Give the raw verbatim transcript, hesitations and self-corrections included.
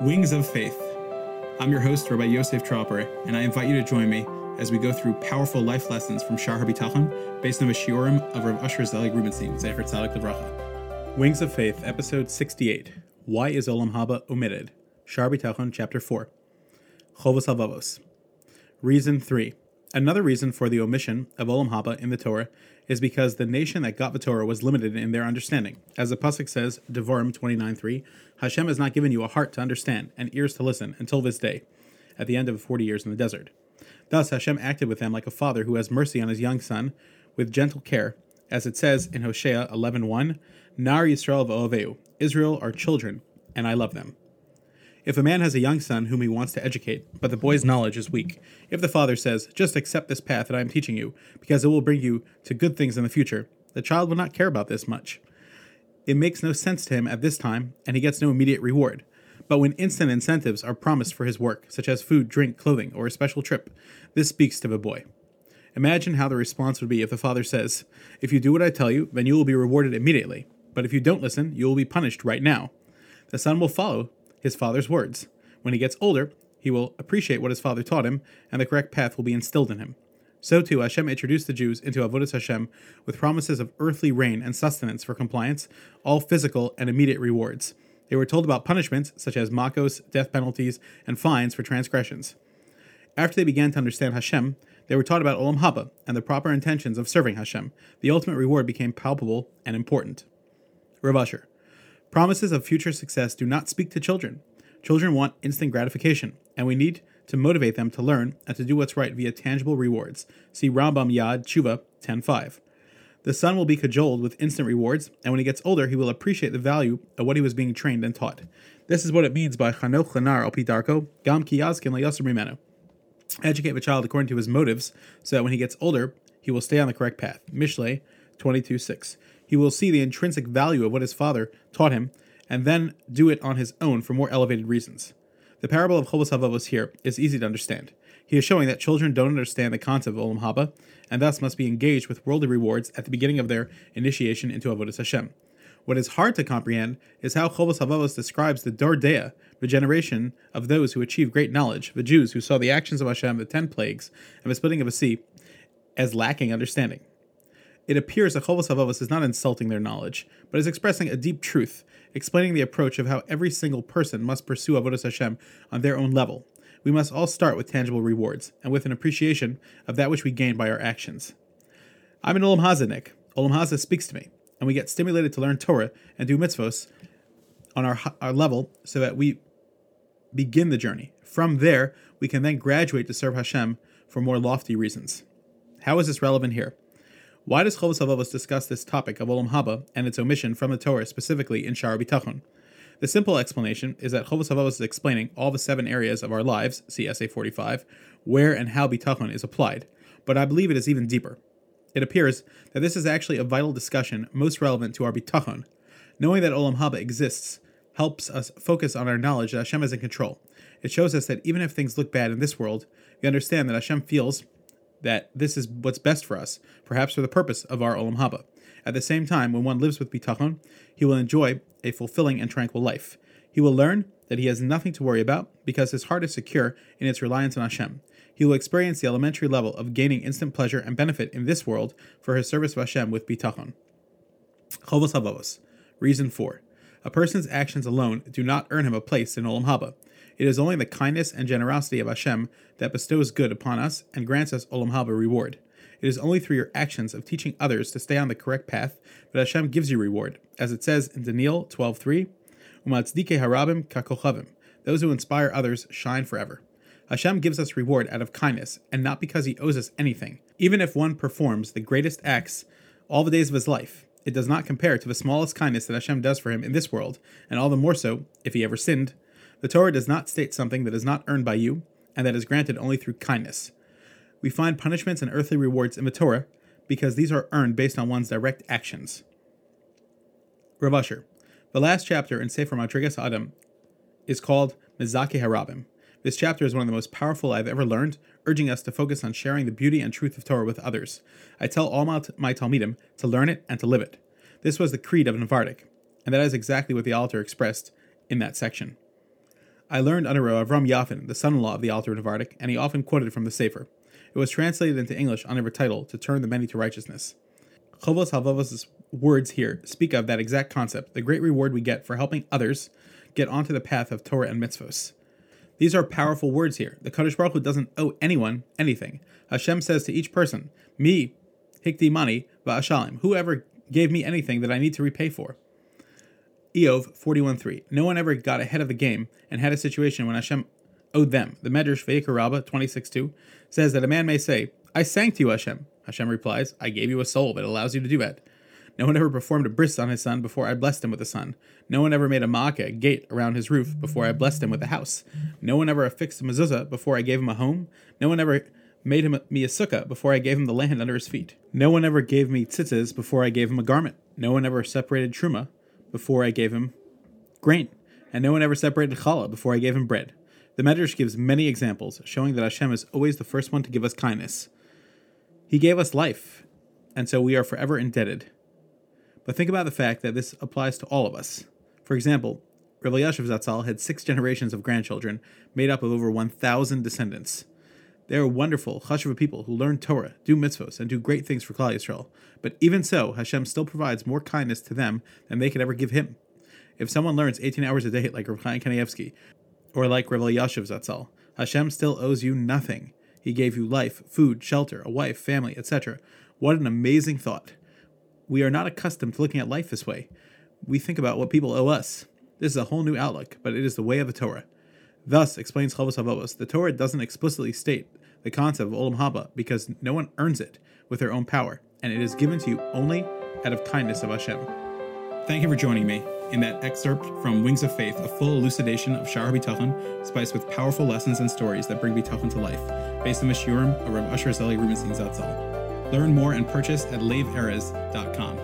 Wings of Faith. I'm your host, Rabbi Yosef Tropper, and I invite you to join me as we go through powerful life lessons from Shaar HaBitachon based on the Shiurim of Rav Asher Zelig Rubenstein, Zecher Tzadik Livracha. Wings of Faith, Episode sixty-eight. Why is Olam Haba omitted? Shaar HaBitachon, Chapter four. Chovos HaLevavos. Reason three. Another reason for the omission of Olam Haba in the Torah is because the nation that got the Torah was limited in their understanding. As the Pasuk says, Devarim twenty-nine three, Hashem has not given you a heart to understand and ears to listen until this day, at the end of forty years in the desert. Thus Hashem acted with them like a father who has mercy on his young son with gentle care, as it says in Hosea eleven one, Nar Yisrael v'ohaveu, Israel are children, and I love them. If a man has a young son whom he wants to educate, but the boy's knowledge is weak, if the father says, just accept this path that I am teaching you, because it will bring you to good things in the future, the child will not care about this much. It makes no sense to him at this time, and he gets no immediate reward. But when instant incentives are promised for his work, such as food, drink, clothing, or a special trip, this speaks to the boy. Imagine how the response would be if the father says, if you do what I tell you, then you will be rewarded immediately, but if you don't listen, you will be punished right now. The son will follow his father's words. When he gets older, he will appreciate what his father taught him, and the correct path will be instilled in him. So too, Hashem introduced the Jews into Avodas Hashem with promises of earthly rain and sustenance for compliance, all physical and immediate rewards. They were told about punishments such as makos, death penalties, and fines for transgressions. After they began to understand Hashem, they were taught about Olam Haba and the proper intentions of serving Hashem. The ultimate reward became palpable and important. Rav Asher. Promises of future success do not speak to children. Children want instant gratification, and we need to motivate them to learn and to do what's right via tangible rewards. See Rambam Yad Tshuva ten five. The son will be cajoled with instant rewards, and when he gets older, he will appreciate the value of what he was being trained and taught. This is what it means by Chanoch Lanar Al Pi Darko, Gam Ki Yazkin LaYaser Mimeno. Educate the child according to his motives, so that when he gets older, he will stay on the correct path. Mishlei twenty-two six. He will see the intrinsic value of what his father taught him, and then do it on his own for more elevated reasons. The parable of Chovos HaLevavos here is easy to understand. He is showing that children don't understand the concept of Olam Haba, and thus must be engaged with worldly rewards at the beginning of their initiation into Avodas Hashem. What is hard to comprehend is how Chovos HaLevavos describes the Dor Deah, the generation of those who achieve great knowledge, the Jews who saw the actions of Hashem, the ten plagues, and the splitting of a sea, as lacking understanding. It appears that Chovos HaLevavos is not insulting their knowledge, but is expressing a deep truth, explaining the approach of how every single person must pursue Avodas Hashem on their own level. We must all start with tangible rewards, and with an appreciation of that which we gain by our actions. I'm an Olam Hazanik. Olam Haza speaks to me, and we get stimulated to learn Torah and do mitzvos on our, our level so that we begin the journey. From there, we can then graduate to serve Hashem for more lofty reasons. How is this relevant here? Why does Chovos HaLevavos discuss this topic of Olam Haba and its omission from the Torah, specifically in Shaar HaBitachon? The simple explanation is that Chovos HaLevavos is explaining all the seven areas of our lives, see Essay forty-five, where and how Bitachon is applied, but I believe it is even deeper. It appears that this is actually a vital discussion most relevant to our Bitachon. Knowing that Olam Haba exists helps us focus on our knowledge that Hashem is in control. It shows us that even if things look bad in this world, we understand that Hashem feels that this is what's best for us, perhaps for the purpose of our Olam Haba. At the same time, when one lives with Bitachon, he will enjoy a fulfilling and tranquil life. He will learn that he has nothing to worry about because his heart is secure in its reliance on Hashem. He will experience the elementary level of gaining instant pleasure and benefit in this world for his service of Hashem with Bitachon. Chovos HaLevavos. Reason four. A person's actions alone do not earn him a place in Olam Haba. It is only the kindness and generosity of Hashem that bestows good upon us and grants us Olam Haba reward. It is only through your actions of teaching others to stay on the correct path that Hashem gives you reward, as it says in Daniel twelve three, Umatzdike harabim kakochavim. Those who inspire others shine forever. Hashem gives us reward out of kindness, and not because he owes us anything. Even if one performs the greatest acts all the days of his life, it does not compare to the smallest kindness that Hashem does for him in this world, and all the more so if he ever sinned. The Torah does not state something that is not earned by you, and that is granted only through kindness. We find punishments and earthly rewards in the Torah, because these are earned based on one's direct actions. Rav Asher. The last chapter in Sefer Madrigas Adam is called Mizake Harabim. This chapter is one of the most powerful I've ever learned, urging us to focus on sharing the beauty and truth of Torah with others. I tell all my, my Talmidim to learn it and to live it. This was the creed of Navardic, and that is exactly what the Alter expressed in that section. I learned under Rav Ram Yafin, the son-in-law of the Alter of Yavrid, and he often quoted from the Sefer. It was translated into English under a title, To Turn the Many to Righteousness. Chovos HaLevavos' words here speak of that exact concept, the great reward we get for helping others get onto the path of Torah and mitzvos. These are powerful words here. The Kadosh Baruch Hu doesn't owe anyone anything. Hashem says to each person, "Me, hikti mani va'ashalim," whoever gave me anything that I need to repay for. Eov forty-one three. No one ever got ahead of the game and had a situation when Hashem owed them. The Medrash Vayikra Rabbah twenty-six two says that a man may say, "I sang to you, Hashem." Hashem replies, "I gave you a soul that allows you to do that." No one ever performed a bris on his son before I blessed him with a son. No one ever made a ma'akeh, a gate, around his roof before I blessed him with a house. No one ever affixed a mezuzah before I gave him a home. No one ever made him a, me a sukkah before I gave him the land under his feet. No one ever gave me tzitzis before I gave him a garment. No one ever separated truma before I gave him grain. And no one ever separated challah before I gave him bread. The Medrash gives many examples, showing that Hashem is always the first one to give us kindness. He gave us life, and so we are forever indebted. But think about the fact that this applies to all of us. For example, Rabbi Yosef Zatzal had six generations of grandchildren made up of over one thousand descendants. They are wonderful, chashuva people who learn Torah, do mitzvos, and do great things for Klal Yisrael. But even so, Hashem still provides more kindness to them than they could ever give him. If someone learns eighteen hours a day like Rav Chaim Kanievsky, or like Rabbi Yosef Zatzal, Hashem still owes you nothing. He gave you life, food, shelter, a wife, family, et cetera. What an amazing thought. We are not accustomed to looking at life this way. We think about what people owe us. This is a whole new outlook, but it is the way of the Torah. Thus, explains Chovos HaLevavos, the Torah doesn't explicitly state the concept of Olam Haba because no one earns it with their own power, and it is given to you only out of kindness of Hashem. Thank you for joining me in that excerpt from Wings of Faith, a full elucidation of Shaar HaBitachon, spiced with powerful lessons and stories that bring Bitachon to life, based on the Shiurim of Rav Asher Zelig Rubenstein Zatzal. Learn more and purchase at lev eres dot com.